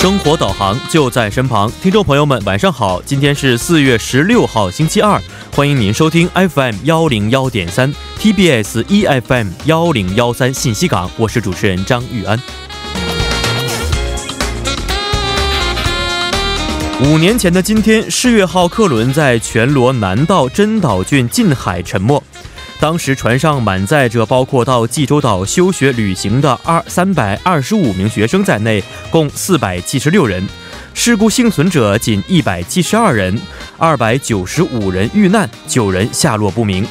生活导航就在身旁。 听众朋友们晚上好， 今天是4月16号， 星期二， 欢迎您收听 FM 101.3 TBS EFM 1013 信息港， 我是主持人张玉安。 5年前的今天， 世越号客轮在全罗南道真岛郡近海沉没， 当时船上满载着包括到济州岛休学旅行的 325名学生在内， 共476人。 事故幸存者仅172人， 295人遇难， 9人下落不明。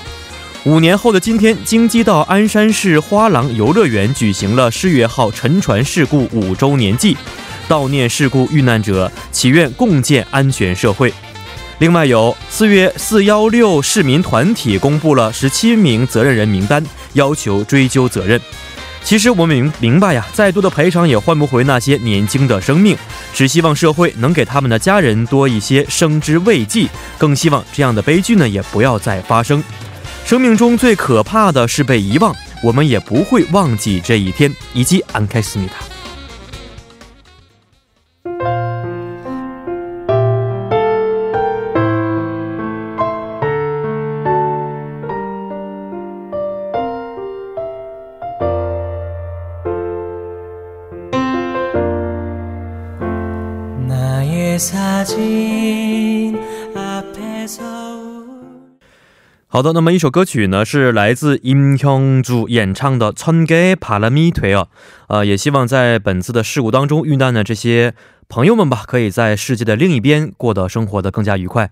5年后的今天， 京畿道鞍山市花廊游乐园举行了世越号沉船事故5周年祭， 悼念事故遇难者， 祈愿共建安全社会。 另外有 4月416 市民团体 公布了 17名责任人名单， 要求追究责任。 其实我们明白呀， 再多的赔偿也换不回那些年轻的生命， 只希望社会能给他们的家人多一些生之慰藉， 更希望这样的悲剧也不要再发生。 生命中最可怕的是被遗忘， 我们也不会忘记这一天。 이지 않겠습니다. 사진 앞에서 好的，那么一首歌曲呢， 是来自임형주 演唱的 천개의 바람이 되어。 也希望在本次的事故当中遇难的这些朋友们吧，可以在世界的另一边过得生活的更加愉快。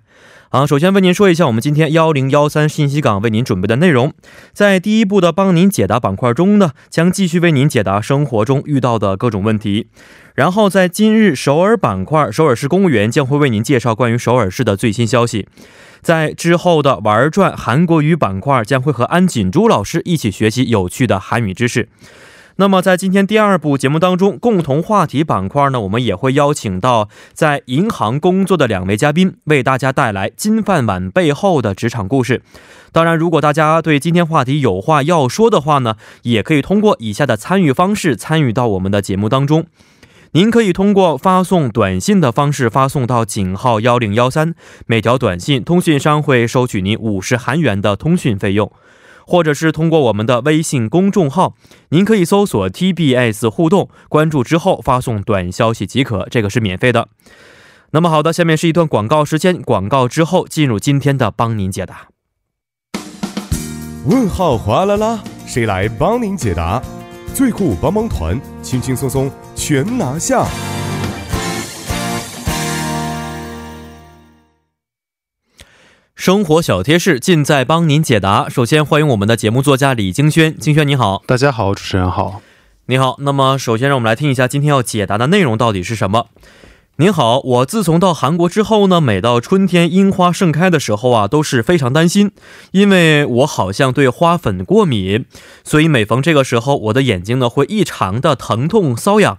首先为您说一下我们今天 1013 信息港 为您准备的内容。 在第一部的帮您解答板块中呢， 将继续为您解答生活中遇到的各种问题。 然后在今日首尔板块， 首尔市公务员 将会为您介绍关于首尔市的最新消息。 在之后的玩转韩国语板块， 将会和安锦珠老师一起学习有趣的韩语知识。 那么在今天第2部节目当中， 共同话题板块呢， 我们也会邀请到在银行工作的2位嘉宾， 为大家带来金饭碗背后的职场故事。 当然如果大家对今天话题有话要说的话呢， 也可以通过以下的参与方式 参与到我们的节目当中。 您可以通过发送短信的方式发送到 井号1013， 每条短信通讯商会收取您50韩元的通讯费用。 或者是通过我们的微信公众号， 您可以搜索 TBS 互动， 关注之后发送短消息即可， 这个是免费的。 那么好的，下面是一段广告时间， 广告之后进入今天的帮您解答。 问号哗啦啦， 谁来帮您解答？ 最酷帮帮团， 轻轻松松全拿下。 生活小贴士， 尽在帮您解答。 首先欢迎我们的节目作家李京轩。 京轩你好。 大家好，主持人好。 你好，那么首先让我们来听一下今天要解答的内容到底是什么。 您好，我自从到韩国之后呢， 每到春天樱花盛开的时候啊， 都是非常担心， 因为我好像对花粉过敏， 所以每逢这个时候我的眼睛呢， 会异常的疼痛瘙痒。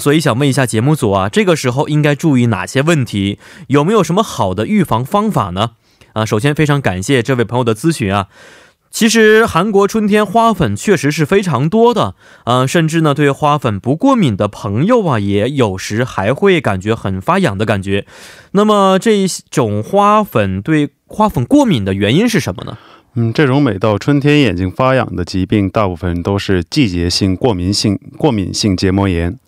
所以想问一下节目组啊， 这个时候应该注意哪些问题， 有没有什么好的预防方法呢？ 首先非常感谢这位朋友的咨询啊。 其实韩国春天花粉确实是非常多的， 甚至呢对花粉不过敏的朋友啊， 也有时还会感觉很发痒的感觉。 那么这种花粉对花粉过敏的原因是什么呢？ 这种每到春天眼睛发痒的疾病， 大部分都是季节性过敏性结膜炎，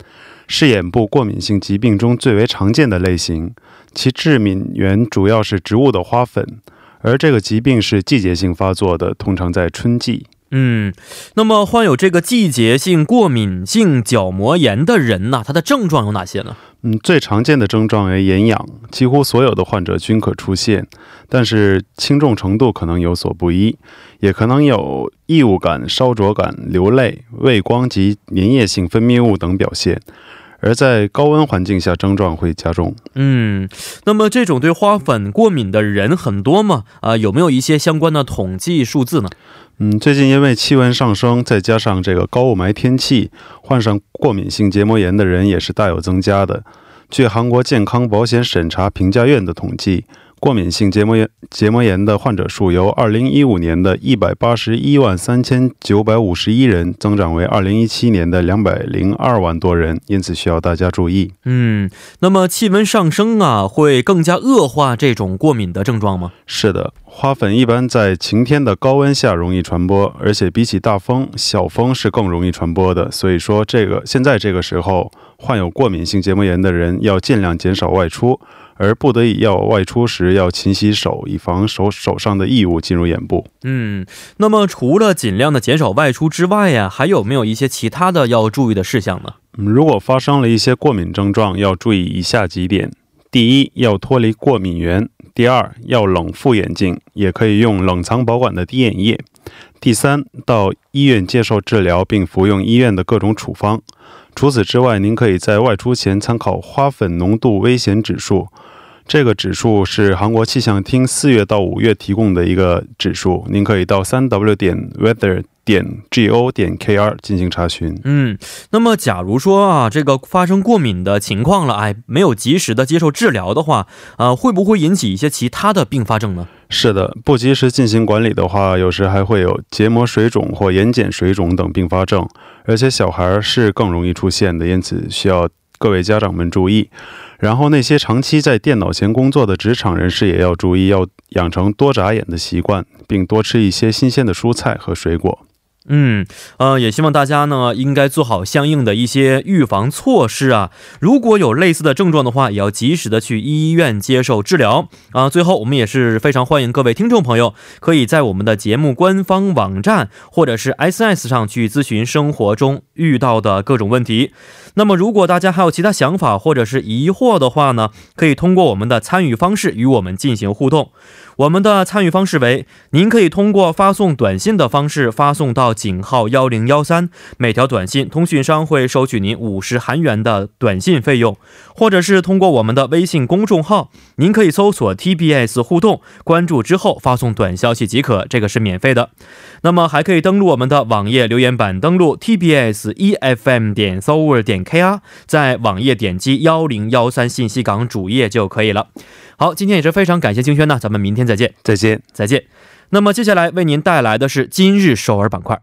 是眼部过敏性疾病中最为常见的类型。 其致敏源主要是植物的花粉， 而这个疾病是季节性发作的， 通常在春季。 那么患有这个季节性过敏性角膜炎的人呢， 他的症状有哪些呢？ 最常见的症状为眼痒， 几乎所有的患者均可出现， 但是轻重程度可能有所不一， 也可能有异物感、烧灼感、 流泪、 畏光及粘液性分泌物等表现， 而在高温环境下症状会加重。 那么这种对花粉过敏的人很多吗？ 有没有一些相关的统计数字呢？ 最近因为气温上升， 再加上这个高雾霾天气， 患上过敏性结膜炎的人也是大有增加的。据韩国健康保险审查评价院的统计，过敏性结膜炎的患者数由2015年的1,813,951人增长为2017年的202万多人，因此需要大家注意。那么气温上升啊，会更加恶化这种过敏的症状吗？是的，花粉一般在晴天的高温下容易传播，而且比起大风，小风是更容易传播的，所以说现在这个时候患有过敏性结膜炎的人要尽量减少外出，而不得已要外出时要勤洗手，以防手上的异物进入眼部。那么除了尽量的减少外出之外呀，还有没有一些其他的要注意的事项呢？如果发生了一些过敏症状，要注意以下几点：第一，要脱离过敏源；第二，要冷敷眼睛，也可以用冷藏保管的滴眼液；第三，到医院接受治疗并服用医院的各种处方。除此之外，您可以在外出前参考花粉浓度危险指数，这个指数是韩国气象厅4月到5月提供的一个指数，您可以到3w.weather.go.kr 进行查询。那么假如说啊，这个发生过敏的情况了，没有及时的接受治疗的话，会不会引起一些其他的并发症呢？是的，不及时进行管理的话，有时还会有结膜水肿或眼睑水肿等并发症，而且小孩是更容易出现的，因此需要各位家长们注意。然后那些长期在电脑前工作的职场人士也要注意，要养成多眨眼的习惯，并多吃一些新鲜的蔬菜和水果。也希望大家呢应该做好相应的一些预防措施啊，如果有类似的症状的话，也要及时的去医院接受治疗啊。最后我们也是非常欢迎各位听众朋友可以在我们的节目官方网站或者是 SNS 上去咨询生活中遇到的各种问题。那么如果大家还有其他想法或者是疑惑的话呢，可以通过我们的参与方式与我们进行互动。我们的参与方式为，您可以通过发送短信的方式发送到井号1013，每条短信通讯商会收取您50韩元的短信费用，或者是通过我们的微信公众号，您可以搜索 TBS 互动，关注之后发送短消息即可，这个是免费的。那么还可以登录我们的网页留言板，登录 tbs.efm.soul.kr， 在网页点击1013信息港主页就可以了。好，今天也是非常感谢京轩呢，咱们明天再见。再见。那么接下来为您带来的是今日首尔板块。